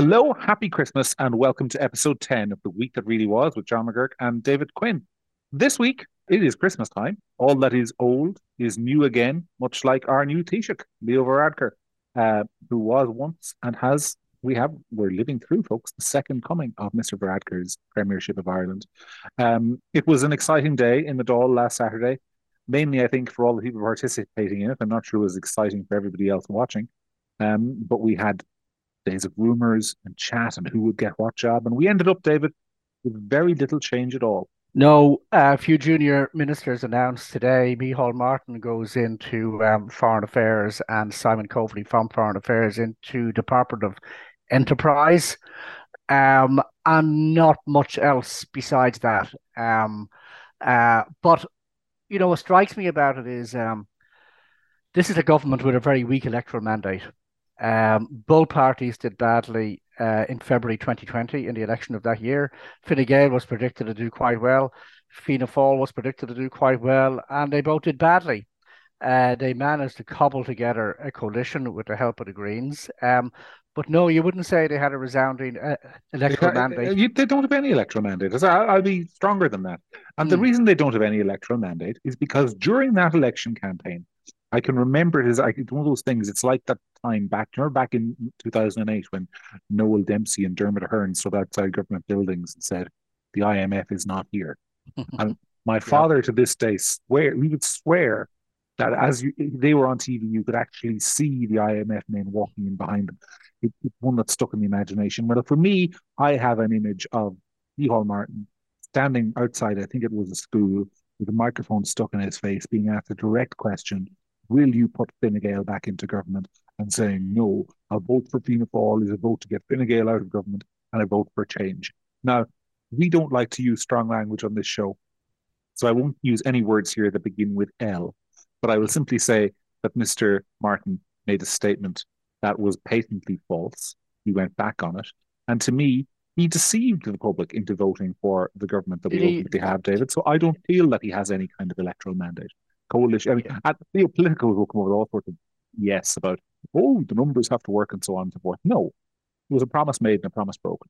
Hello, happy Christmas, and welcome to episode 10 of The Week That Really Was with John McGurk and David Quinn. This week, it is Christmas time. All that is old is new again, much like our new Taoiseach, Leo Varadkar, who was once and has, we're living through, folks, the second coming of Mr. Varadkar's Premiership of Ireland. It was an exciting day in the Dáil last Saturday, mainly, I think, for all the people participating in it. I'm not sure it was exciting for everybody else watching, but we had days of rumours and chat and who would get what job. And we ended up, David, with very little change at all. No, a few junior ministers announced today. Micheál Martin goes into Foreign Affairs and Simon Coveney from Foreign Affairs into Department of Enterprise, and not much else besides that. But, you know, what strikes me about it is this is a government with a very weak electoral mandate. Both parties did badly in February 2020 in the election of that year. Fine Gael was predicted to do quite well. Fianna Fáil was predicted to do quite well. And they both did badly. They managed to cobble together a coalition with the help of the Greens. But no, you wouldn't say they had a resounding electoral mandate. They don't have any electoral mandate. I'll be stronger than that. And the reason they don't have any electoral mandate is because during that election campaign, I can remember it as one of those things. It's like that time back, remember back in 2008 when Noel Dempsey and Dermot Hearn stood outside government buildings and said, the IMF is not here. And my father to this day, we would swear that as they were on TV, you could actually see the IMF men walking in behind them. It's one that stuck in the imagination. Well, for me, I have an image of Micheál Martin standing outside, I think it was a school, with a microphone stuck in his face, being asked a direct question, will you put Fine Gael back into government? And saying, no, a vote for Fianna Fáil is a vote to get Fine Gael out of government and a vote for change. Now, we don't like to use strong language on this show, so I won't use any words here that begin with L, but I will simply say that Mr. Martin made a statement that was patently false. He went back on it. And to me, he deceived the public into voting for the government that we ultimately have, David. So I don't feel that he has any kind of electoral mandate. Coalition. I mean, the politicals will come up with all sorts of yes about, oh, the numbers have to work and so on and so forth. No, it was a promise made and a promise broken.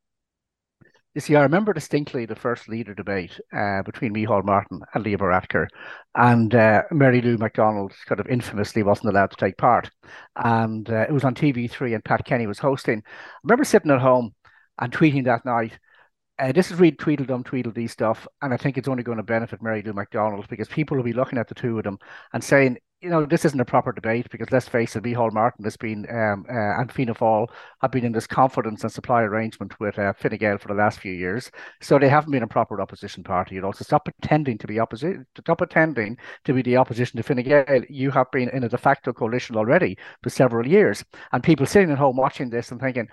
You see, I remember distinctly the first leader debate between Micheál Martin and Leo Varadkar, and Mary Lou McDonald kind of infamously wasn't allowed to take part. And it was on TV3 and Pat Kenny was hosting. I remember sitting at home and tweeting that night, this is really Tweedledum, Tweedledee stuff, and I think it's only going to benefit Mary Lou McDonald because people will be looking at the two of them and saying, you know, this isn't a proper debate because let's face it, Micheál Martin has been, and Fianna Fáil have been in this confidence and supply arrangement with Fine Gael for the last few years, so they haven't been a proper opposition party, you know, so stop pretending to be opposition, stop pretending to be the opposition to Fine Gael. You have been in a de facto coalition already for several years, and people sitting at home watching this and thinking,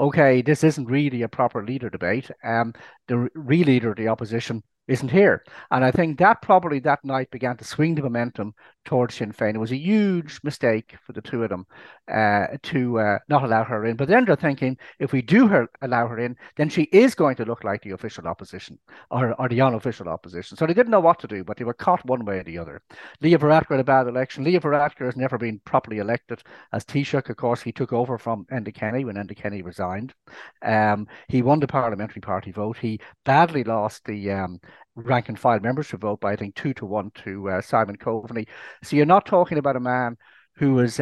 okay, this isn't really a proper leader debate, the real leader of the opposition isn't here. And I think that probably that night began to swing the momentum towards Sinn Féin. It was a huge mistake for the two of them to not allow her in. But then they're thinking, if we do allow her in, then she is going to look like the official opposition or the unofficial opposition. So they didn't know what to do, but they were caught one way or the other. Leo Varadkar had a bad election. Leo Varadkar has never been properly elected as Taoiseach. Of course, he took over from Enda Kenny when Enda Kenny resigned. He won the parliamentary party vote. He badly lost the rank and file membership vote by, I think, 2-1 to Simon Coveney. So you're not talking about a man who has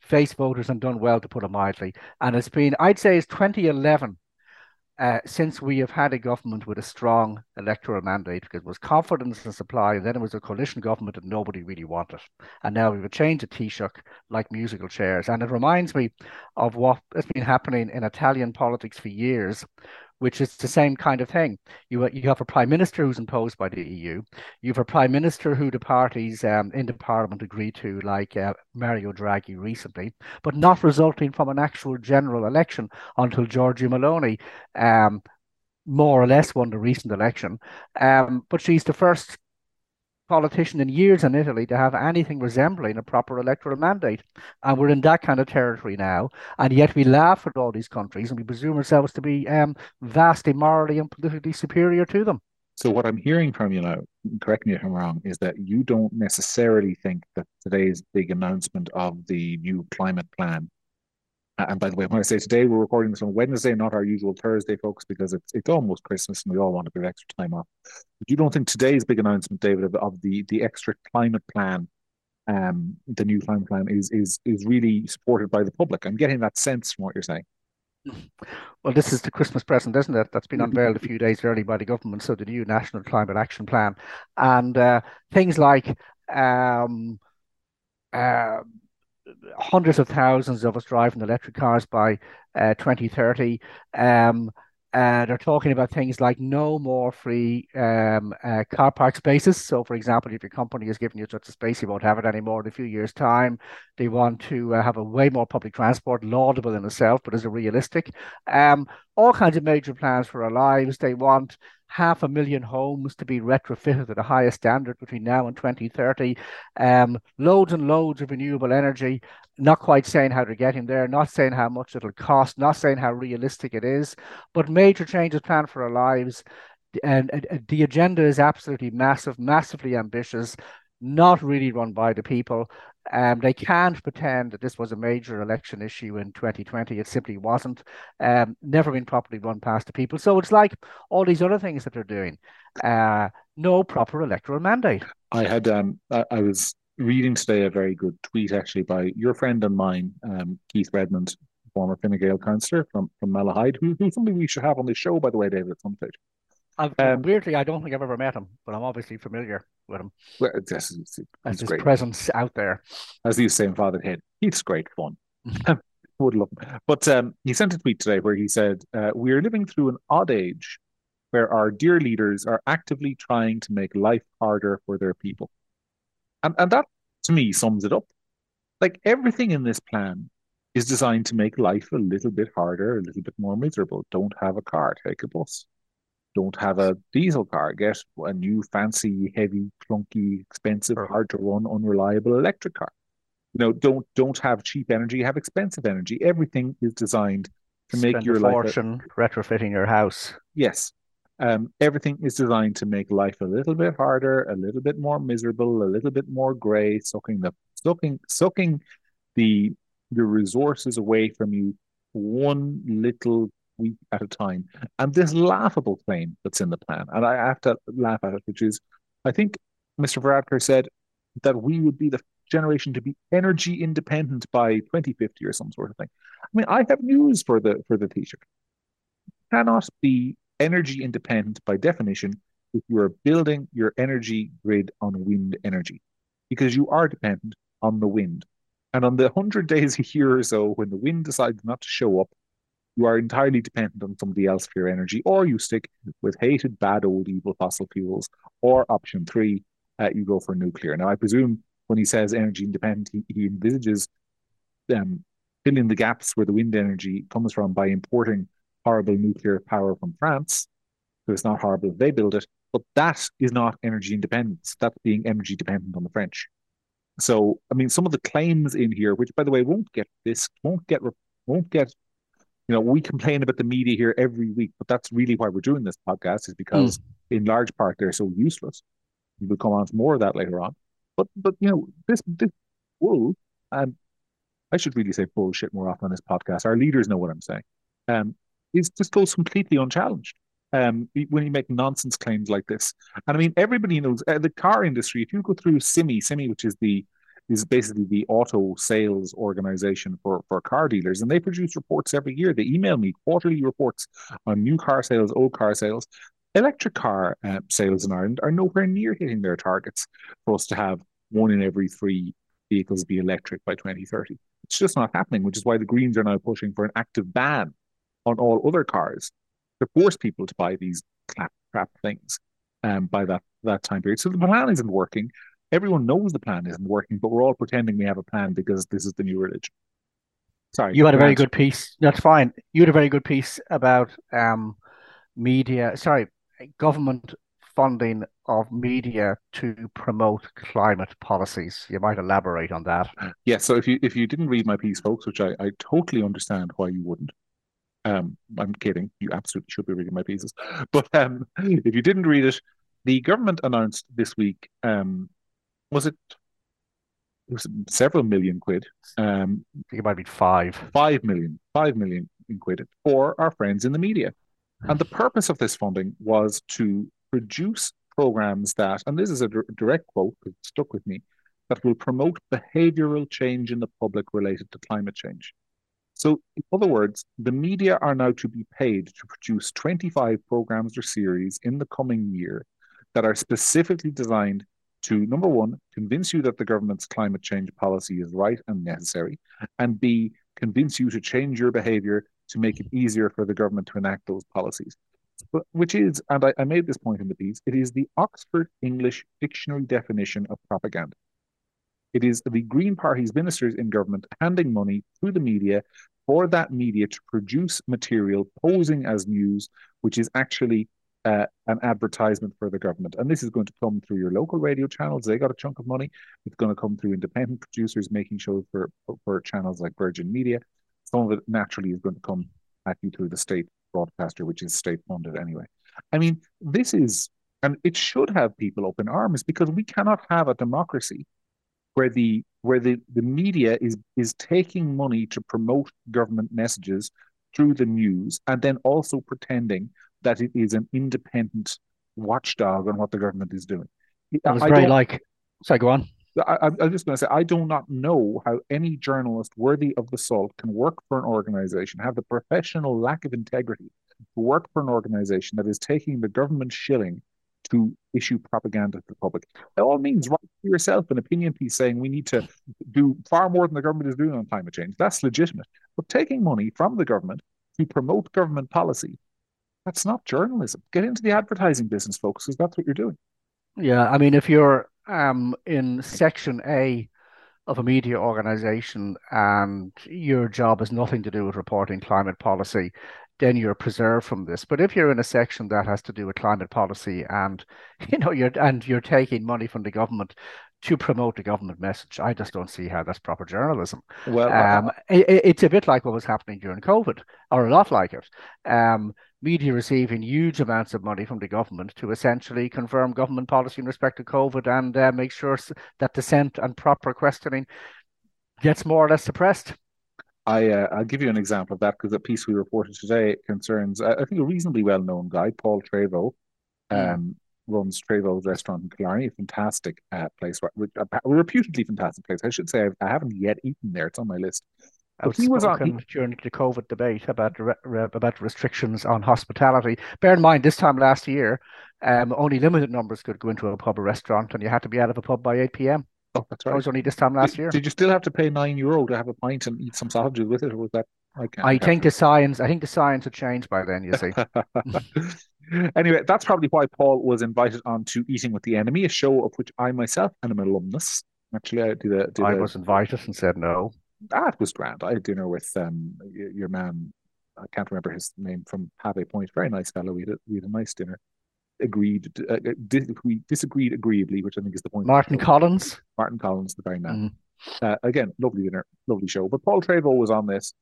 faced voters and done well, to put it mildly. And it's been, I'd say it's 2011 since we have had a government with a strong electoral mandate, because it was confidence and supply, and then it was a coalition government that nobody really wanted. And now we've a change of Taoiseach like musical chairs. And it reminds me of what has been happening in Italian politics for years, which is the same kind of thing. You have a prime minister who's imposed by the EU. You have a prime minister who the parties in the parliament agree to, like Mario Draghi recently, but not resulting from an actual general election until Giorgia Meloni more or less won the recent election. But she's the first politician in years in Italy to have anything resembling a proper electoral mandate. And we're in that kind of territory now. And yet we laugh at all these countries and we presume ourselves to be vastly morally and politically superior to them. So what I'm hearing from you now, correct me if I'm wrong, is that you don't necessarily think that today's big announcement of the new climate plan And by the way, when I say today, we're recording this on Wednesday, not our usual Thursday, folks, because it's almost Christmas and we all want a bit of extra time off. But you don't think today's big announcement, David, of the extra climate plan, the new climate plan, is really supported by the public? I'm getting that sense from what you're saying. Well, this is the Christmas present, isn't it? That's been unveiled a few days early by the government. So the new National Climate Action Plan, and things like hundreds of thousands of us driving electric cars by 2030. They're talking about things like no more free car park spaces. So, for example, if your company is giving you such a space, you won't have it anymore in a few years' time. They want to have a way more public transport, laudable in itself, but is it realistic? All kinds of major plans for our lives. They want 500,000 homes to be retrofitted to the highest standard between now and 2030. Loads and loads of renewable energy, not quite saying how they're getting there, not saying how much it'll cost, not saying how realistic it is, but major changes planned for our lives. And the agenda is absolutely massive, massively ambitious, not really run by the people. They can't pretend that this was a major election issue in 2020. It simply wasn't. Never been properly run past the people. So it's like all these other things that they're doing. No proper electoral mandate. I was reading today a very good tweet actually by your friend and mine, Keith Redmond, former Fine Gael councillor from Malahide, who's somebody we should have on the show, by the way, David, at some stage. Weirdly, I don't think I've ever met him, but I'm obviously familiar with him. Well, and his presence out there. As you say in Father Head, it's great fun. Would love him. But he sent a tweet today where he said, we are living through an odd age where our dear leaders are actively trying to make life harder for their people. And that, to me, sums it up. Like, everything in this plan is designed to make life a little bit harder, a little bit more miserable. Don't have a car, take a bus. Don't have a diesel car, get a new fancy, heavy, clunky, expensive, hard to run, unreliable electric car. You know, don't have cheap energy, have expensive energy. Everything is designed to make your life fortune retrofitting your house. Yes. Everything is designed to make life a little bit harder, a little bit more miserable, a little bit more grey, sucking the resources away from you one little week at a time. And this laughable claim that's in the plan, and I have to laugh at it, which is, I think Mr. Varadkar said that we would be the generation to be energy independent by 2050 or some sort of thing. I mean, I have news for the Taoiseach. You cannot be energy independent by definition if you are building your energy grid on wind energy, because you are dependent on the wind. And on the 100 days a year or so when the wind decides not to show up, you are entirely dependent on somebody else for your energy, or you stick with hated, bad, old, evil fossil fuels, or option three, you go for nuclear. Now, I presume when he says energy independent, he envisages filling the gaps where the wind energy comes from by importing horrible nuclear power from France. So it's not horrible if they build it, but that is not energy independence. That's being energy dependent on the French. So, I mean, some of the claims in here, which, by the way, won't get. You know, we complain about the media here every week, but that's really why we're doing this podcast, is because in large part they're so useless. We'll come on to more of that later on. But you know, this bull, I should really say bullshit more often on this podcast. Our leaders know what I'm saying. It just goes completely unchallenged when you make nonsense claims like this. And I mean, everybody knows the car industry. If you go through SIMI, which is basically the auto sales organization for car dealers. And they produce reports every year. They email me quarterly reports on new car sales, old car sales. Electric car sales in Ireland are nowhere near hitting their targets for us to have 1 in every 3 vehicles be electric by 2030. It's just not happening, which is why the Greens are now pushing for an active ban on all other cars to force people to buy these crap things by that time period. So the plan isn't working. Everyone knows the plan isn't working, but we're all pretending we have a plan because this is the new religion. Sorry. You had a very good piece. That's fine. You had a very good piece about government funding of media to promote climate policies. You might elaborate on that. Yeah, so if you didn't read my piece, folks, which I totally understand why you wouldn't. I'm kidding. You absolutely should be reading my pieces. But if you didn't read it, the government announced this week... Was it several million quid. I think it might be five million quid for our friends in the media. And the purpose of this funding was to produce programs that, and this is a direct quote because it stuck with me, that will promote behavioral change in the public related to climate change. So in other words, the media are now to be paid to produce 25 programs or series in the coming year that are specifically designed to, number one, convince you that the government's climate change policy is right and necessary, and B, convince you to change your behavior to make it easier for the government to enact those policies. But, which is, and I made this point in the piece, it is the Oxford English Dictionary definition of propaganda. It is the Green Party's ministers in government handing money through the media for that media to produce material posing as news, which is actually an advertisement for the government. And this is going to come through your local radio channels. They got a chunk of money. It's going to come through independent producers making shows for channels like Virgin Media. Some of it naturally is going to come at you through the state broadcaster, which is state funded anyway. I mean, this is, and it should have people up in arms, because we cannot have a democracy where the media is taking money to promote government messages through the news, and then also pretending that it is an independent watchdog on what the government is doing. I'm just going to say, I do not know how any journalist worthy of the salt can work for an organization, have the professional lack of integrity to work for an organization that is taking the government shilling to issue propaganda to the public. By all means, write to yourself an opinion piece saying we need to do far more than the government is doing on climate change. That's legitimate. But taking money from the government to promote government policy, that's not journalism. Get into the advertising business, folks, because that's what you're doing. Yeah, I mean, if you're in Section A of a media organisation and your job has nothing to do with reporting climate policy, then you're preserved from this. But if you're in a section that has to do with climate policy, and you're taking money from the government to promote the government message, I just don't see how that's proper journalism. Well, it's a bit like what was happening during COVID, or a lot like it. Media receiving huge amounts of money from the government to essentially confirm government policy in respect to COVID, and make sure that dissent and proper questioning gets more or less suppressed. I'll give you an example of that, because a piece we reported today concerns, I think, a reasonably well-known guy, Paul Treyvaud, runs Treyvaud's restaurant in Killarney, a fantastic place, a reputedly fantastic place. I should say I haven't yet eaten there. It's on my list. He was on during the COVID debate about restrictions on hospitality. Bear in mind, this time last year, only limited numbers could go into a pub or restaurant, and you had to be out of a pub by 8 p.m. Oh, that's right. It was only this time last year. Did you still have to pay €9 to have a pint and eat some sausages with it, or was that? I think the science had changed by then, you see. Anyway, that's probably why Paul was invited on to Eating with the Enemy, a show of which I myself am an alumnus. Actually, I was invited and said no. That was grand. I had dinner with your man. I can't remember his name, from Have a Point. Very nice fellow. We had a nice dinner. We disagreed agreeably, which I think is the point. Martin Collins, the very man. Again, lovely dinner, lovely show. But Paul Treyvaud was on this,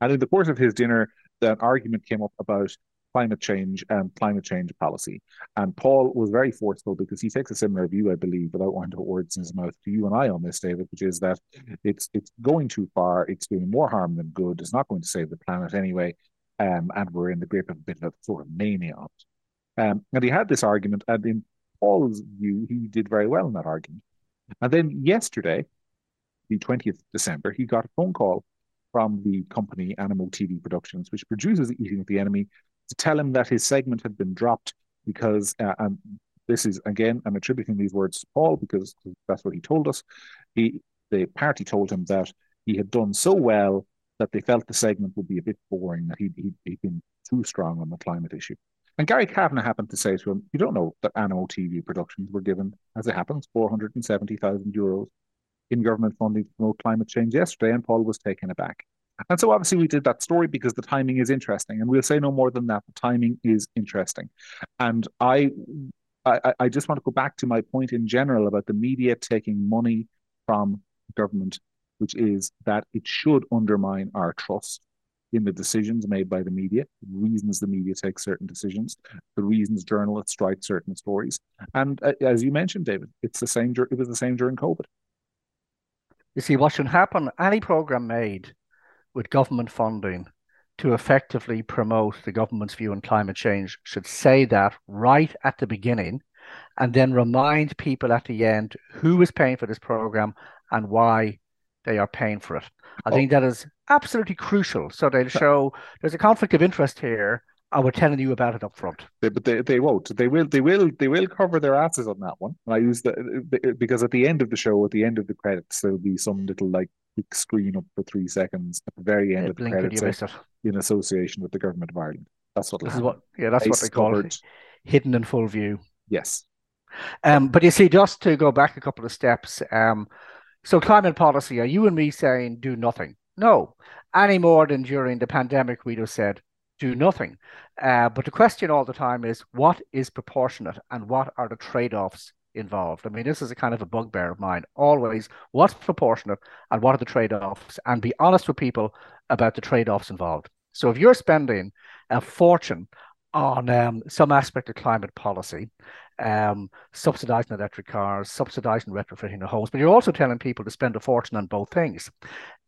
and in the course of his dinner, an argument came up about climate change and climate change policy. And Paul was very forceful, because he takes a similar view, I believe, without wanting to put words in his mouth, to you and I on this, David, which is that it's going too far, it's doing more harm than good, it's not going to save the planet anyway, and we're in the grip of a bit of sort of mania on it. And he had this argument, and in Paul's view, he did very well in that argument. And then yesterday, the 20th of December, he got a phone call from the company Animal TV Productions, which produces Eating with the Enemy, to tell him that his segment had been dropped because, and this is, again, I'm attributing these words to Paul because that's what he told us. The party told him that he had done so well that they felt the segment would be a bit boring, that he'd been too strong on the climate issue. And Gary Kavanagh happened to say to him, you don't know that Animal TV Productions were given, as it happens, €470,000 in government funding to promote climate change yesterday, and Paul was taken aback. And so obviously we did that story because the timing is interesting, and we'll say no more than that. The timing is interesting. And I just want to go back to my point in general about the media taking money from government, which is that it should undermine our trust in the decisions made by the media, the reasons the media takes certain decisions, the reasons journalists write certain stories. And as you mentioned, David, it was the same during COVID. You see, what should happen, any programme made with government funding to effectively promote the government's view on climate change should say that right at the beginning, and then remind people at the end who is paying for this programme and why they are paying for it. I think that is absolutely crucial. So they'll show there's a conflict of interest here, and we're telling you about it up front. But they won't. They will cover their asses on that one. And I use that because at the end of the show, at the end of the credits, there'll be some little like big screen up for 3 seconds at the very end of the credits in association with the government of Ireland. That's what. That's what they call it. Hidden in full view. Yes. But you see, just to go back a couple of steps. So climate policy, are you and me saying do nothing? No, any more than during the pandemic we'd have said do nothing. But the question all the time is what is proportionate and what are the trade-offs involved? I mean, this is a kind of a bugbear of mine. Always, what's proportionate and what are the trade-offs? And be honest with people about the trade-offs involved. So if you're spending a fortune on some aspect of climate policy, subsidizing electric cars, subsidizing retrofitting the homes, but you're also telling people to spend a fortune on both things.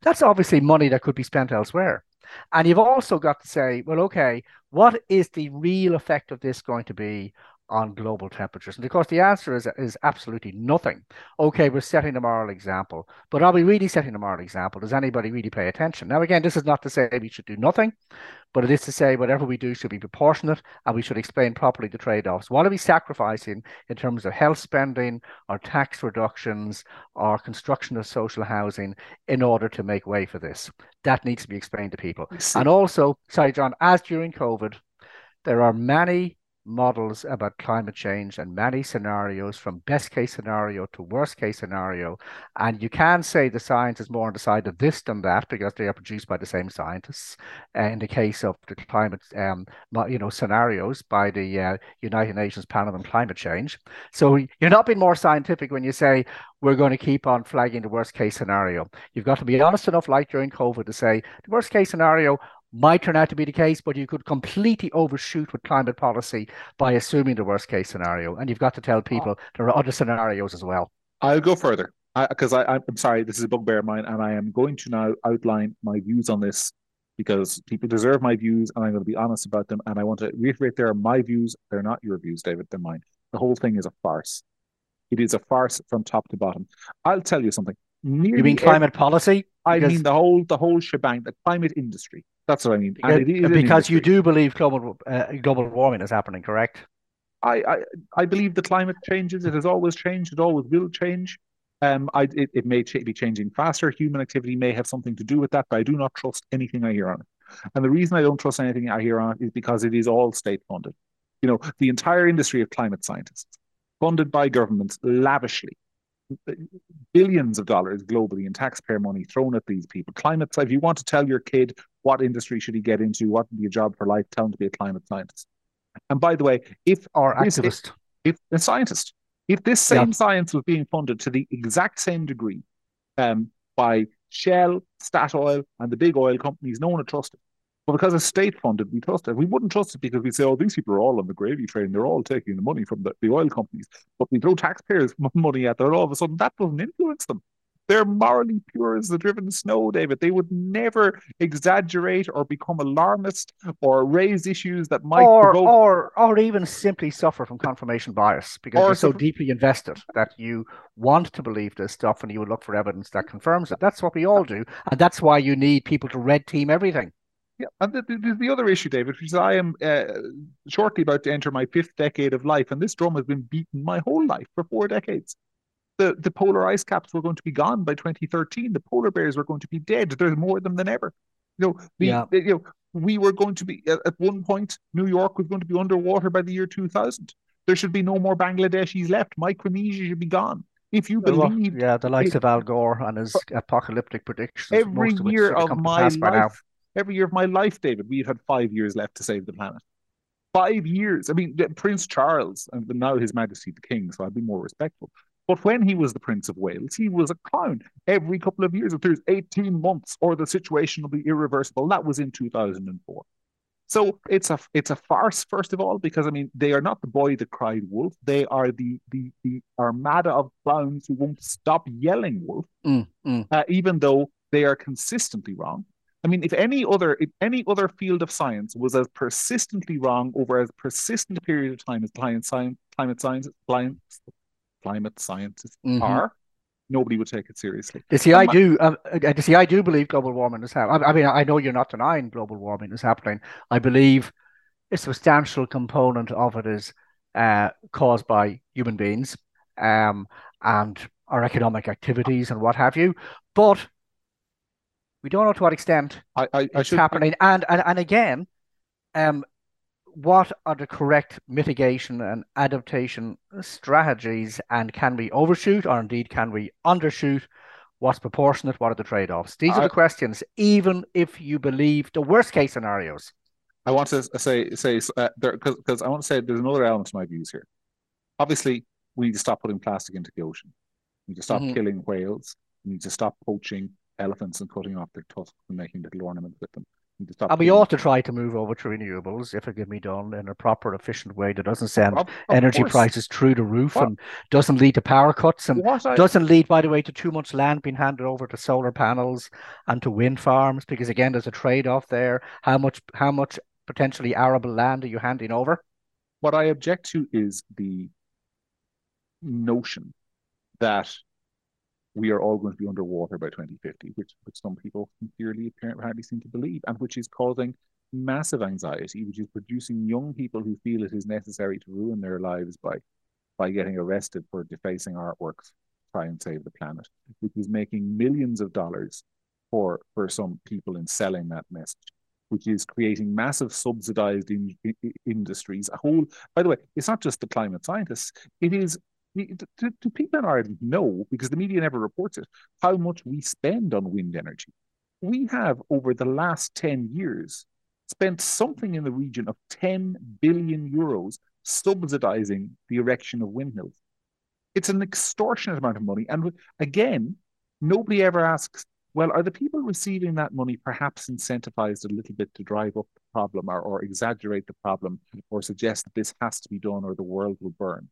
That's obviously money that could be spent elsewhere. And you've also got to say, well, okay, what is the real effect of this going to be on global temperatures? And of course, the answer is absolutely nothing. Okay, we're setting a moral example, but are we really setting a moral example? Does anybody really pay attention? Now, again, this is not to say we should do nothing, but it is to say whatever we do should be proportionate and we should explain properly the trade-offs. What are we sacrificing in terms of health spending or tax reductions or construction of social housing in order to make way for this? That needs to be explained to people. And also, sorry, John, as during COVID, there are many models about climate change and many scenarios from best case scenario to worst case scenario, and you can say the science is more on the side of this than that because they are produced by the same scientists. In the case of the climate scenarios by the United Nations panel on climate change, so you're not being more scientific when you say we're going to keep on flagging the worst case scenario. You've got to be honest enough, like during COVID, to say the worst case scenario might turn out to be the case, but you could completely overshoot with climate policy by assuming the worst case scenario. And you've got to tell people there are other scenarios as well. I'll go further because I'm sorry, this is a bugbear of mine, and I am going to now outline my views on this because people deserve my views and I'm going to be honest about them. And I want to reiterate, they're my views. They're not your views, David. They're mine. The whole thing is a farce. It is a farce from top to bottom. I'll tell you something. You mean climate policy? I mean the whole shebang, the climate industry. That's what I mean. And because you do believe global warming is happening, correct? I believe the climate changes. It has always changed. It always will change. It may be changing faster. Human activity may have something to do with that, but I do not trust anything I hear on it. And the reason I don't trust anything I hear on it is because it is all state funded. You know, the entire industry of climate scientists, funded by governments lavishly. Billions of dollars globally in taxpayer money thrown at these people. Climate, if you want to tell your kid what industry should he get into, what would be a job for life, tell him to be a climate scientist. And by the way, if this same science was being funded to the exact same degree by Shell, Statoil, and the big oil companies, no one would trust it. But because it's state funded, we trust it. We wouldn't trust it because we say, oh, these people are all on the gravy train. They're all taking the money from the oil companies. But we throw taxpayers' money at them, and all of a sudden that doesn't influence them. They're morally pure as the driven snow, David. They would never exaggerate or become alarmist or raise issues that might provoke or even simply suffer from confirmation bias because you're so deeply invested that you want to believe this stuff and you would look for evidence that confirms it. That's what we all do. And that's why you need people to red team everything. Yeah, and the other issue, David, which is I am shortly about to enter my 5th decade of life, and this drum has been beaten my whole life for 4 decades. The polar ice caps were going to be gone by 2013. The polar bears were going to be dead. There's more of them than ever. We were going to be at one point. New York was going to be underwater by the year 2000. There should be no more Bangladeshis left. Micronesia should be gone. If you believe, the likes of Al Gore and his apocalyptic predictions. Every year of my life. Every year of my life, David, we've had 5 years left to save the planet. 5 years. I mean, Prince Charles, and now His Majesty the King, so I'd be more respectful. But when he was the Prince of Wales, he was a clown. Every couple of years, if there's 18 months or the situation will be irreversible, that was in 2004. So it's a farce, first of all, because I mean they are not the boy that cried wolf. They are the armada of clowns who won't stop yelling wolf, even though they are consistently wrong. I mean, if any other field of science was as persistently wrong over as persistent a period of time as climate scientists are, nobody would take it seriously. I do believe global warming is happening. I mean, I know you're not denying global warming is happening. I believe a substantial component of it is caused by human beings and our economic activities and what have you. But we don't know to what extent it's happening. And again, what are the correct mitigation and adaptation strategies, and can we overshoot or indeed can we undershoot? What's proportionate? What are the trade-offs? These are the questions, even if you believe the worst-case scenarios. I want to say there's another element to my views here. Obviously, we need to stop putting plastic into the ocean. We need to stop killing whales. We need to stop poaching elephants and cutting off their tusks and making little ornaments with them. And we ought to try to move over to renewables if it can be done in a proper, efficient way that doesn't send energy prices through the roof and doesn't lead to power cuts and doesn't lead, by the way, to too much land being handed over to solar panels and to wind farms, because again, there's a trade-off there. How much potentially arable land are you handing over? What I object to is the notion that we are all going to be underwater by 2050, which some people sincerely apparently seem to believe, and which is causing massive anxiety, which is producing young people who feel it is necessary to ruin their lives by getting arrested for defacing artworks to try and save the planet, which is making millions of dollars for some people in selling that message, which is creating massive subsidized industries. By the way, it's not just the climate scientists, it is... Do people in Ireland know, because the media never reports it, how much we spend on wind energy? We have, over the last 10 years, spent something in the region of 10 billion euros subsidizing the erection of windmills. It's an extortionate amount of money. And again, nobody ever asks, well, are the people receiving that money perhaps incentivized a little bit to drive up the problem or exaggerate the problem or suggest that this has to be done or the world will burn?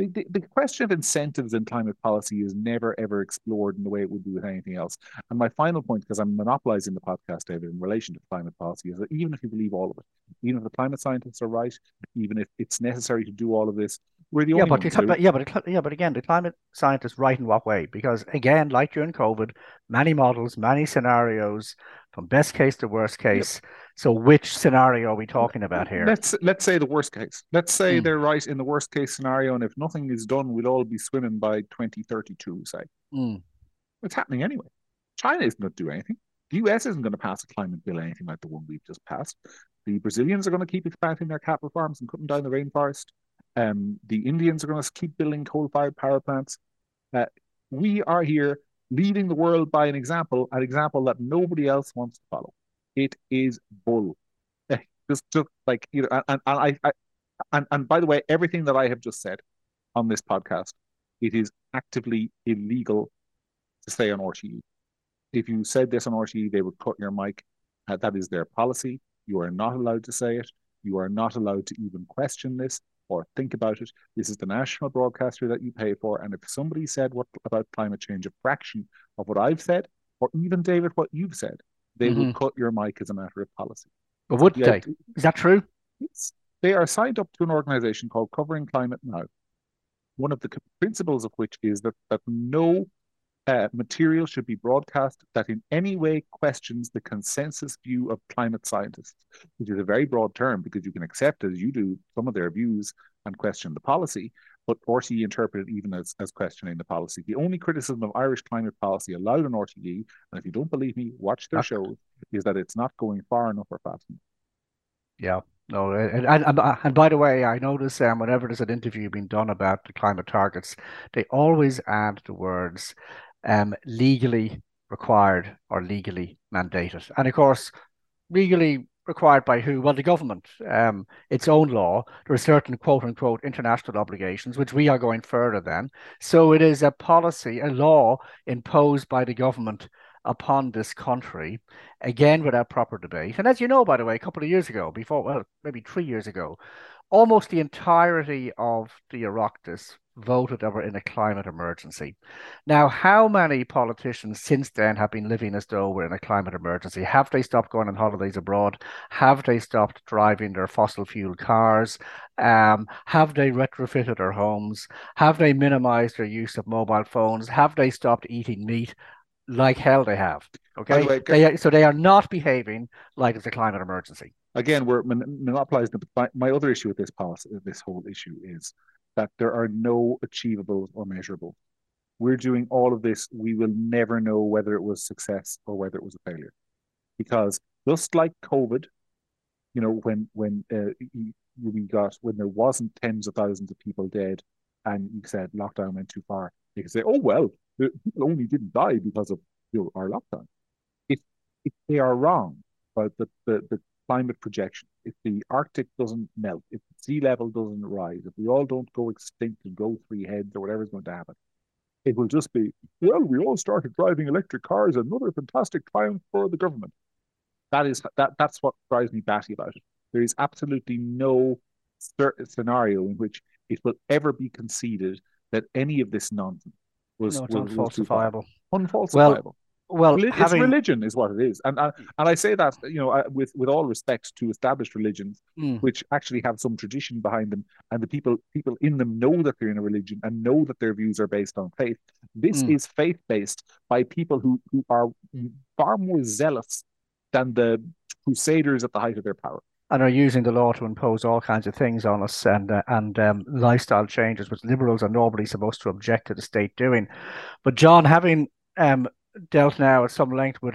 The question of incentives in climate policy is never, ever explored in the way it would be with anything else. And my final point, because I'm monopolizing the podcast, David, in relation to climate policy, is that even if you believe all of it, even if the climate scientists are right, even if it's necessary to do all of this, we're the only ones who... But again, the climate scientists right in what way? Because again, like during COVID, many models, many scenarios, from best case to worst case. Yep. So which scenario are we talking about here? Let's say the worst case. Let's say they're right in the worst case scenario, and if nothing is done, we'll all be swimming by 2032, say. It's happening anyway. China isn't going to do anything. The US isn't going to pass a climate bill, anything like the one we've just passed. The Brazilians are going to keep expanding their cattle farms and cutting down the rainforest. The Indians are going to keep building coal-fired power plants. We are here leading the world by an example that nobody else wants to follow. It is bull. Just like, you know, and by the way, everything that I have just said on this podcast, it is actively illegal to say on RTE. If you said this on RTE, they would cut your mic. That is their policy. You are not allowed to say it. You are not allowed to even question this or think about it. This is the national broadcaster that you pay for. And if somebody said about climate change a fraction of what I've said, or even, David, what you've said, they would cut your mic as a matter of policy. But would they? Is that true? Yes. They are signed up to an organization called Covering Climate Now, one of the principles of which is that no material should be broadcast that in any way questions the consensus view of climate scientists, which is a very broad term because you can accept, as you do, some of their views and question the policy, but RTE interpreted even as questioning the policy. The only criticism of Irish climate policy allowed on RTE, and if you don't believe me, watch their shows, is that it's not going far enough or fast enough. Yeah. No, and by the way, I notice whenever there's an interview being done about the climate targets, they always add the words legally required or legally mandated. And of course, legally required by who? Well, the government, its own law. There are certain quote-unquote international obligations, which we are going further than. So it is a policy, a law imposed by the government upon this country, again, without proper debate. And as you know, by the way, a couple of years ago, before, well, maybe 3 years ago, almost the entirety of the Oireachtas voted that we're in a climate emergency. Now, how many politicians since then have been living as though we're in a climate emergency? Have they stopped going on holidays abroad? Have they stopped driving their fossil fuel cars? Have they retrofitted their homes? Have they minimized their use of mobile phones? Have they stopped eating meat? Like hell they have. Okay, the way, so they are not behaving like it's a climate emergency. Again, we're monopolizing. My other issue with this whole issue is that there are no achievable or measurable. We're doing all of this. We will never know whether it was success or whether it was a failure, because just like COVID, you know, when there wasn't tens of thousands of people dead, and you said lockdown went too far, you could say, oh well, people only didn't die because of our lockdown. If they are wrong about the climate projection, if the Arctic doesn't melt, if the sea level doesn't rise, if we all don't go extinct and go three heads or whatever's going to happen, it will just be, well, we all started driving electric cars, another fantastic triumph for the government. That's what drives me batty about it. There is absolutely no scenario in which it will ever be conceded that any of this nonsense was unfalsifiable. Unfalsifiable. Well, it's religion is what it is, and I say that, you know, with all respect to established religions, which actually have some tradition behind them, and the people in them know that they're in a religion and know that their views are based on faith. This is faith based by people who are far more zealous than the crusaders at the height of their power, and are using the law to impose all kinds of things on us, and lifestyle changes, which liberals are normally supposed to object to the state doing. But John, having dealt now at some length with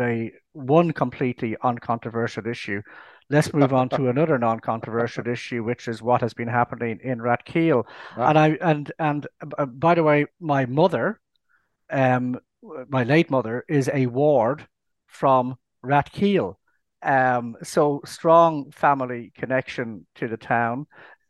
one completely uncontroversial issue, let's move on to another non-controversial issue, which is what has been happening in Rathkeale. Right. And by the way, my mother, my late mother, is a ward from Rathkeale, so strong family connection to the town.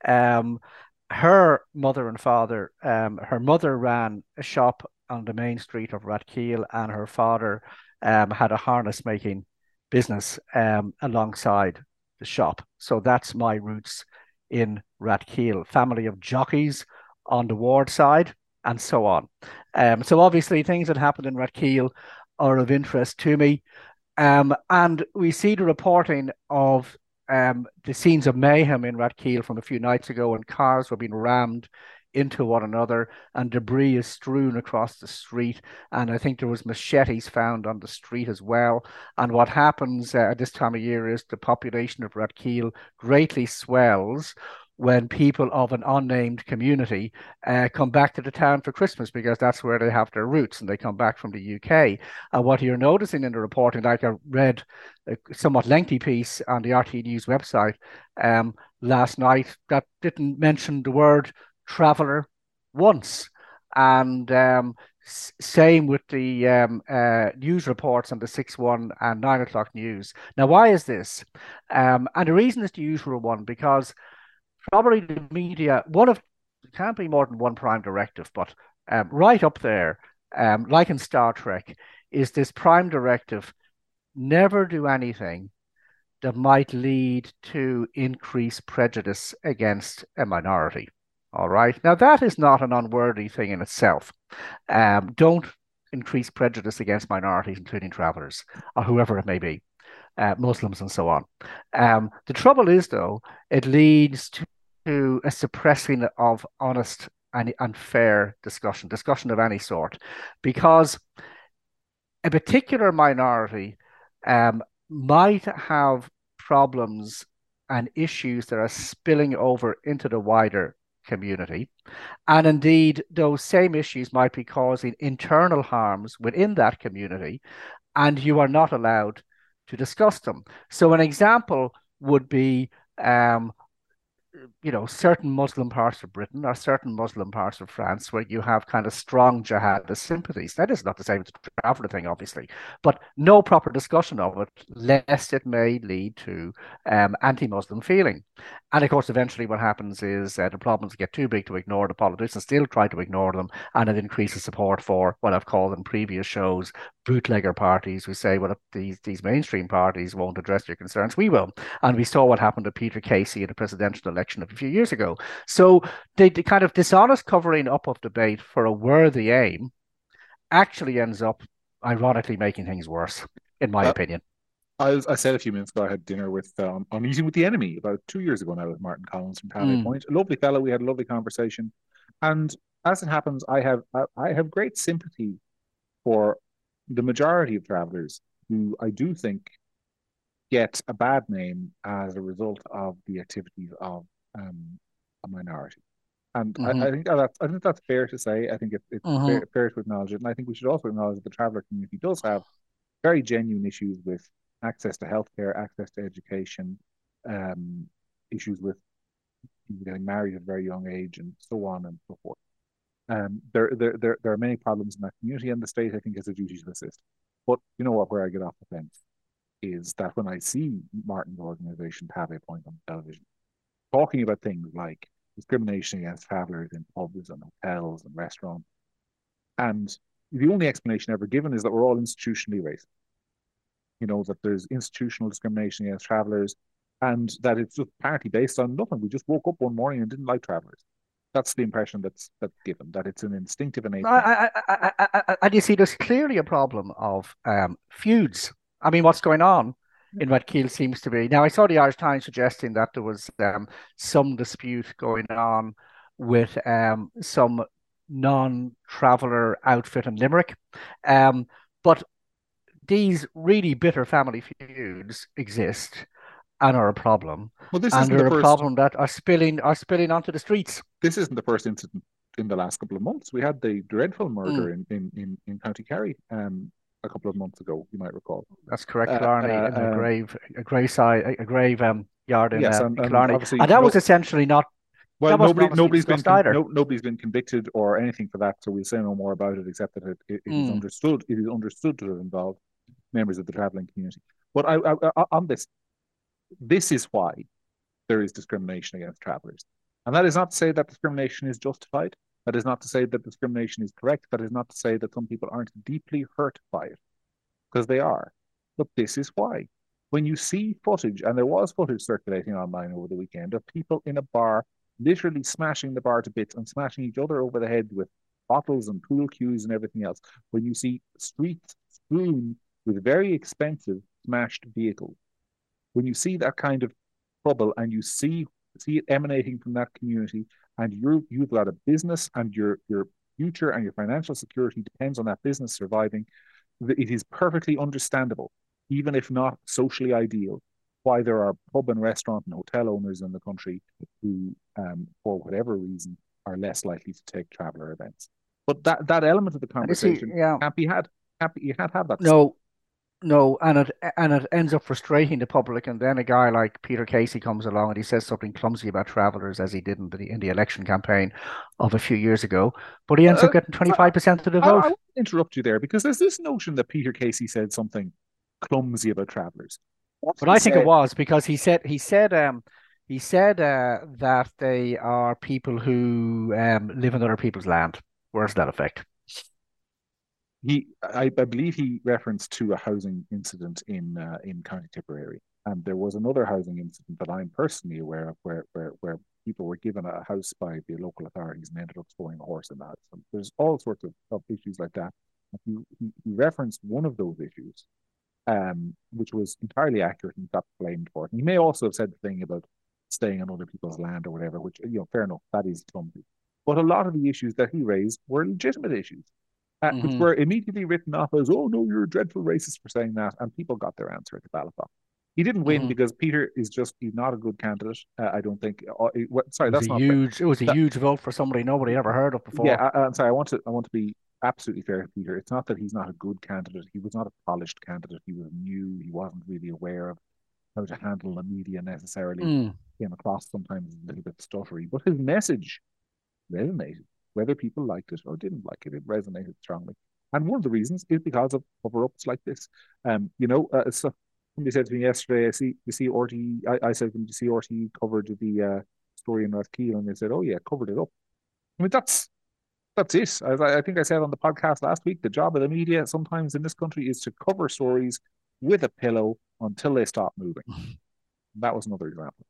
Her mother and father, her mother ran a shop on the main street of Rathkeale, and her father had a harness making business alongside the shop. So that's my roots in Rathkeale. Family of jockeys on the ward side, and so on. So obviously things that happened in Rathkeale are of interest to me. And we see the reporting of the scenes of mayhem in Rathkeale from a few nights ago, when cars were being rammed into one another and debris is strewn across the street, and I think there was machetes found on the street as well. And what happens at this time of year is the population of Rathkeale greatly swells when people of an unnamed community come back to the town for Christmas, because that's where they have their roots, and they come back from the UK. And what you're noticing in the reporting, like I read a somewhat lengthy piece on the RTE News website last night that didn't mention the word traveller once, and same with the news reports on the 6-1 and 9 o'clock news. Now, why is this? And the reason is the usual one, because probably the media, it can't be more than one prime directive, but right up there, like in Star Trek, is this prime directive: never do anything that might lead to increased prejudice against a minority. All right. Now, that is not an unworthy thing in itself. Don't increase prejudice against minorities, including travellers or whoever it may be, Muslims and so on. The trouble is, though, it leads to a suppressing of honest and fair discussion of any sort, because a particular minority might have problems and issues that are spilling over into the wider community, and indeed those same issues might be causing internal harms within that community, and you are not allowed to discuss them. So an example would be you know, certain Muslim parts of Britain or certain Muslim parts of France where you have kind of strong jihadist sympathies. That is not the same as the traveller thing, obviously, but no proper discussion of it, lest it may lead to anti-Muslim feeling. And of course, eventually what happens is the problems get too big to ignore. The politicians still try to ignore them, and it increases support for what I've called in previous shows bootlegger parties who say, well, if these mainstream parties won't address your concerns, we will. And we saw what happened to Peter Casey in the presidential election of a few years ago. So the kind of dishonest covering up of debate for a worthy aim actually ends up ironically making things worse, in my opinion. I said a few minutes ago, I had dinner with on Eating with the Enemy about 2 years ago now with Martin Collins from Have a Point. A lovely fellow. We had a lovely conversation. And as it happens, I have great sympathy for the majority of travellers who I do think get a bad name as a result of the activities of a minority. And I think that's fair to say. I think it's fair to acknowledge it. And I think we should also acknowledge that the traveller community does have very genuine issues with access to healthcare, access to education, issues with getting married at a very young age, and so on and so forth. There are many problems in that community, and the state, I think, has a duty to assist. But you know what, where I get off the fence is that when I see Martin's organisation Have a Point on television talking about things like discrimination against travellers in pubs and hotels and restaurants, and the only explanation ever given is that we're all institutionally racist. You know, that there's institutional discrimination against travellers, and that it's just partly based on nothing. We just woke up one morning and didn't like travellers. That's the impression that's given, that it's an instinctive innate. And you see, there's clearly a problem of feuds. I mean, what's going on in Rathkeale seems to be... Now, I saw the Irish Times suggesting that there was some dispute going on with some non-traveller outfit in Limerick. But these really bitter family feuds exist and are a problem. Well, this and they're a problem that are spilling onto the streets. This isn't the first incident in the last couple of months. We had the dreadful murder in County Kerry a couple of months ago, you might recall. That's correct, Killarney, in a graveyard in Killarney. And that was essentially not... Well, nobody's been convicted or anything for that, so we'll say no more about it, except that it is understood. It is understood to involve members of the travelling community. But on this is why there is discrimination against travellers, and that is not to say that discrimination is justified. That is not to say that discrimination is correct. That is not to say that some people aren't deeply hurt by it, because they are. But this is why, when you see footage, and there was footage circulating online over the weekend of people in a bar literally smashing the bar to bits and smashing each other over the head with bottles and pool cues and everything else. When you see streets strewn with very expensive smashed vehicles, when you see that kind of trouble and you see it emanating from that community, and you've got a business, and your future and your financial security depends on that business surviving, it is perfectly understandable, even if not socially ideal, why there are pub and restaurant and hotel owners in the country who, for whatever reason, are less likely to take traveller events. But that element of the conversation can't be had. You can't have that. No, and it ends up frustrating the public. And then a guy like Peter Casey comes along and he says something clumsy about travellers, as he did in the election campaign of a few years ago. But he ends up getting 25% of the vote. I want to interrupt you there, because there's this notion that Peter Casey said something clumsy about travellers. But I think it was because he said that they are people who live on other people's land. Where's that effect? I believe he referenced to a housing incident in County Tipperary, and there was another housing incident that I'm personally aware of, where people were given a house by the local authorities and ended up throwing a horse in that. So there's all sorts of issues like that. He referenced one of those issues, which was entirely accurate, and got blamed for it. And he may also have said the thing about staying on other people's land or whatever, which, you know, fair enough, that is clumsy. But a lot of the issues that he raised were legitimate issues, which were immediately written off as, oh no, you're a dreadful racist for saying that, and people got their answer at the ballot box. He didn't win because Peter is he's not a good candidate. I don't think. It was a huge vote for somebody nobody ever heard of before. Yeah, I'm sorry. I want to be absolutely fair, Peter. It's not that he's not a good candidate. He was not a polished candidate. He was new. He wasn't really aware of how to handle the media necessarily. came across sometimes a little bit stuttery, but his message resonated. Whether people liked it or didn't like it, it resonated strongly. And one of the reasons is because of cover-ups like this. So somebody said to me yesterday, I said to them, "You see RTE covered the story in Rathkeale?" And they said, "Oh yeah, covered it up." I mean, that's it. As I think I said on the podcast last week, the job of the media sometimes in this country is to cover stories with a pillow until they stop moving. That was another example.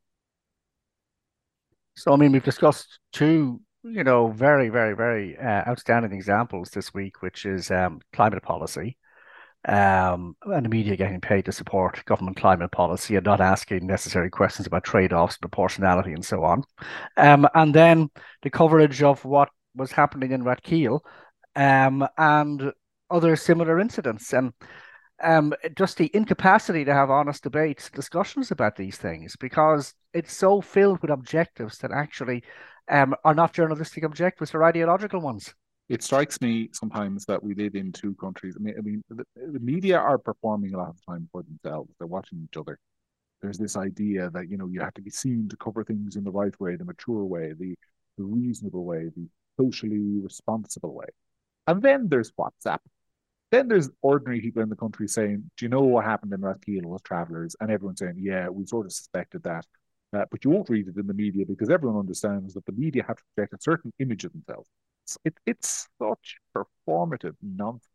So, I mean, we've discussed two, you know, very, very, very outstanding examples this week, which is climate policy and the media getting paid to support government climate policy and not asking necessary questions about trade-offs, proportionality and so on. And then the coverage of what was happening in Rathkeale and other similar incidents. And just the incapacity to have honest debates, discussions about these things, because it's so filled with objectives that actually are not journalistic objectives, they're ideological ones. It strikes me sometimes that we live in two countries. I mean, the media are performing a lot of the time for themselves. They're watching each other. There's this idea that, you know, you have to be seen to cover things in the right way, the mature way, the reasonable way, the socially responsible way. And then there's WhatsApp. Then there's ordinary people in the country saying, "Do you know what happened in Rathkeale with travellers?" And everyone's saying, "Yeah, we sort of suspected that." But you won't read it in the media because everyone understands that the media have to project a certain image of themselves. It's such performative nonsense.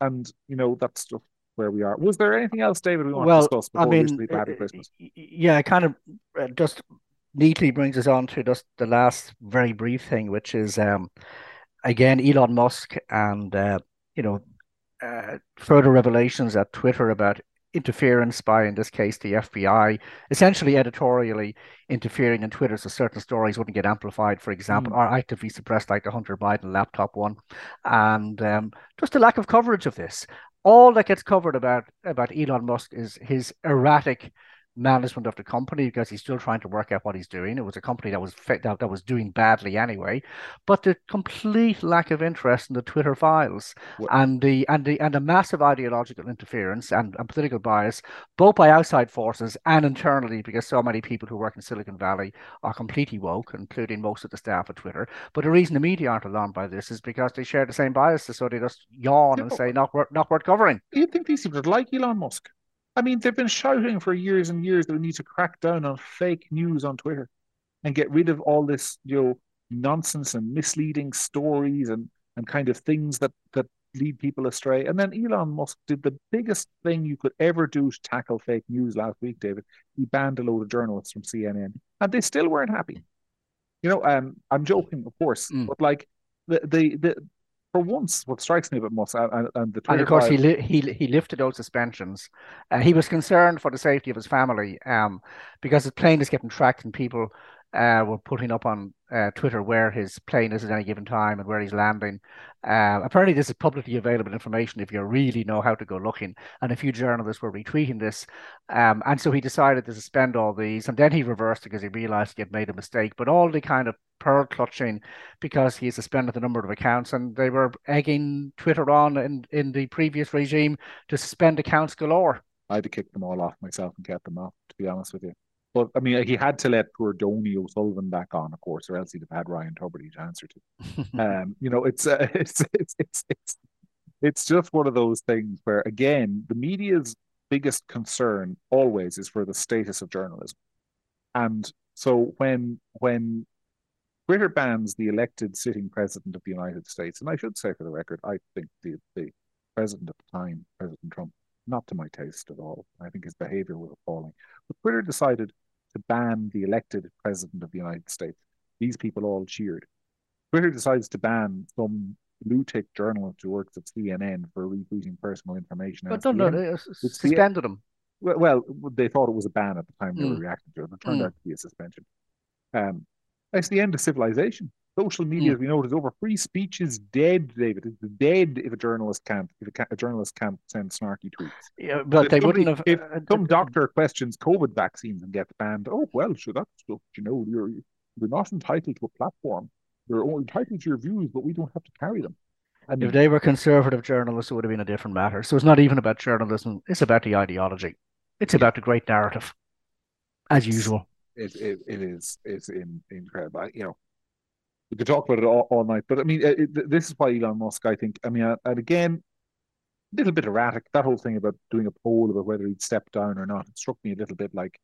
And you know, that's just where we are. Was there anything else, David, we want to discuss before we sleep after Christmas? Yeah, kind of just neatly brings us on to just the last very brief thing, which is, again, Elon Musk and... further revelations at Twitter about interference by, in this case, the FBI, essentially editorially interfering in Twitter so certain stories wouldn't get amplified, for example, or actively suppressed, like the Hunter Biden laptop one. And just a lack of coverage of this. All that gets covered about Elon Musk is his erratic management of the company, because he's still trying to work out what he's doing. It was a company that was doing badly anyway, but the complete lack of interest in the Twitter files and the massive ideological interference and political bias, both by outside forces and internally, because so many people who work in Silicon Valley are completely woke, including most of the staff at Twitter. But the reason the media aren't alarmed by this is because they share the same biases, so they just yawn and say not worth covering. Do you think these people like Elon Musk? I mean, they've been shouting for years and years that we need to crack down on fake news on Twitter and get rid of all this, you know, nonsense and misleading stories and kind of things that lead people astray. And then Elon Musk did the biggest thing you could ever do to tackle fake news last week, David. He banned a load of journalists from CNN, and they still weren't happy. You know, I'm joking, of course, but like the for once, what strikes me about Musk and the Twitter and of course, he lifted those suspensions. He was concerned for the safety of his family because his plane is getting tracked, and people were putting up on Twitter where his plane is at any given time and where he's landing. Apparently, this is publicly available information if you really know how to go looking. And a few journalists were retweeting this. And so he decided to suspend all these. And then he reversed it because he realized he had made a mistake. But all the kind of pearl clutching, because he suspended a number of accounts, and they were egging Twitter on in the previous regime to suspend accounts galore. I had to kick them all off myself and get them off, to be honest with you. But I mean, he had to let poor Donny O'Sullivan back on, of course, or else he'd have had Ryan Tuberty to answer to. You know, it's just one of those things where, again, the media's biggest concern always is for the status of journalism. And so when Twitter bans the elected sitting president of the United States, and I should say for the record, I think the president at the time, President Trump, not to my taste at all. I think his behavior was appalling. But Twitter decided to ban the elected president of the United States. These people all cheered. Twitter decides to ban some blue-tick journalist who works at CNN for retweeting personal information. But no, suspended him. Well, they thought it was a ban at the time they were reacting to it. It turned out to be a suspension. It's the end of civilization. Social media, as we know, is over. Free speech is dead, David. It's dead if a journalist can't. If a journalist can't send snarky tweets, yeah, but if they wouldn't have. If some doctor questions COVID vaccines and gets banned, oh well, sure, that's stuff. You know, you're not entitled to a platform. You're only entitled to your views, but we don't have to carry them. And if they were conservative journalists, it would have been a different matter. So it's not even about journalism; it's about the ideology. It's about the great narrative, as usual. It is incredible. We could talk about it all night, but I mean, this is why Elon Musk, I think, and again, a little bit erratic. That whole thing about doing a poll about whether he'd step down or not, it struck me a little bit like,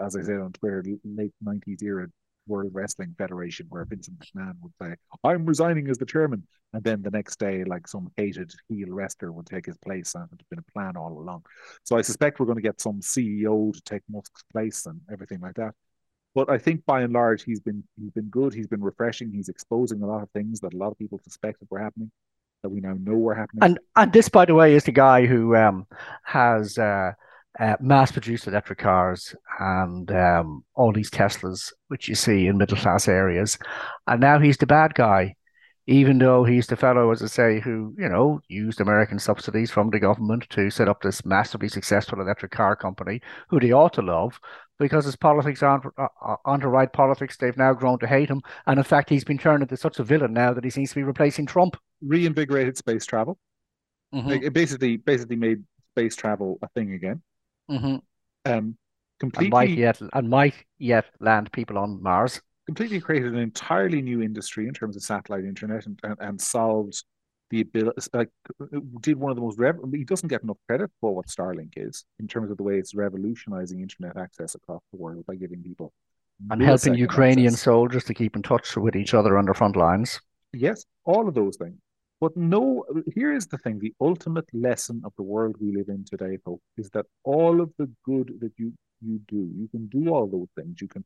as I said on Twitter, late 90s era World Wrestling Federation, where Vincent McMahon would say, "I'm resigning as the chairman," and then the next day, like, some hated heel wrestler would take his place, and it had been a plan all along. So I suspect we're going to get some CEO to take Musk's place and everything like that. But I think by and large, he's been good. He's been refreshing. He's exposing a lot of things that a lot of people suspected were happening, that we now know were happening. And this, by the way, is the guy who has mass-produced electric cars and all these Teslas, which you see in middle-class areas. And now he's the bad guy, even though he's the fellow, as I say, who, used American subsidies from the government to set up this massively successful electric car company, who they ought to love, because his politics aren't the right politics. They've now grown to hate him. And in fact, he's been turned into such a villain now that he seems to be replacing Trump. Reinvigorated space travel. Mm-hmm. It basically made space travel a thing again. Mm-hmm. And might yet land people on Mars. Completely created an entirely new industry in terms of satellite internet, and solved the ability. Like, did one of the most he doesn't get enough credit for what Starlink is in terms of the way it's revolutionizing internet access across the world by giving people and helping Ukrainian soldiers to keep in touch with each other on the front lines. Yes, all of those things. But no, here is the thing, the ultimate lesson of the world we live in today, folks, is that all of the good that you do, you can do all those things. You can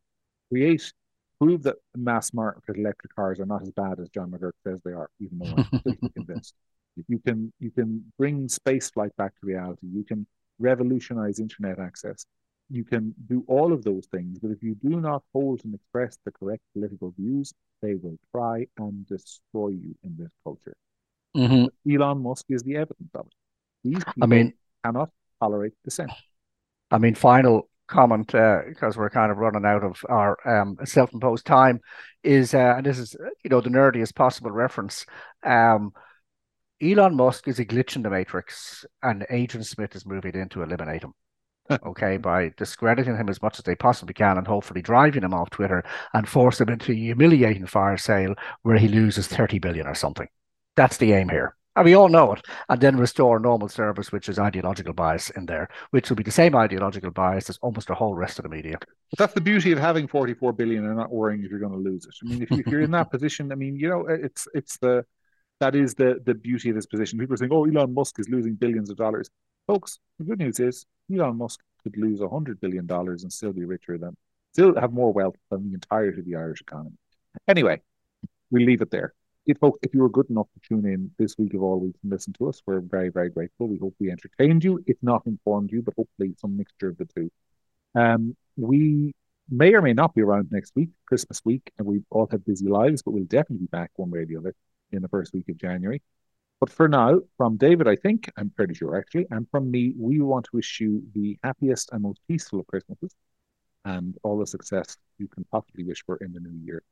prove that mass market electric cars are not as bad as John McGurk says they are, even though I'm completely convinced. You can bring space flight back to reality. You can revolutionize internet access. You can do all of those things, but if you do not hold and express the correct political views, they will try and destroy you in this culture. Mm-hmm. Elon Musk is the evidence of it. These people cannot tolerate dissent. Final comment, because we're kind of running out of our self-imposed time, is, and this is, the nerdiest possible reference, Elon Musk is a glitch in the matrix, and Agent Smith is moving in to eliminate him. Okay, by discrediting him as much as they possibly can, and hopefully driving him off Twitter and force him into a humiliating fire sale where he loses 30 billion or something. That's the aim here. And we all know it. And then restore normal service, which is ideological bias in there, which will be the same ideological bias as almost the whole rest of the media. But that's the beauty of having 44 billion and not worrying if you're going to lose it. If you're in that position, that is the beauty of this position. People think, oh, Elon Musk is losing billions of dollars. Folks, the good news is Elon Musk could lose $100 billion and still be richer than, still have more wealth than the entirety of the Irish economy. Anyway, we'll leave it there. Folks, if you were good enough to tune in this week of all weeks and listen to us, we're very, very grateful. We hope we entertained you, if not informed you, but hopefully some mixture of the two. We may or may not be around next week, Christmas week, and we all have busy lives, but we'll definitely be back one way or the other in the first week of January. But for now, from David, I think, I'm pretty sure actually, and from me, we want to wish you the happiest and most peaceful of Christmases and all the success you can possibly wish for in the new year.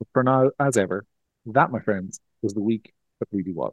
But for now, as ever, that, my friends, was the week that really was.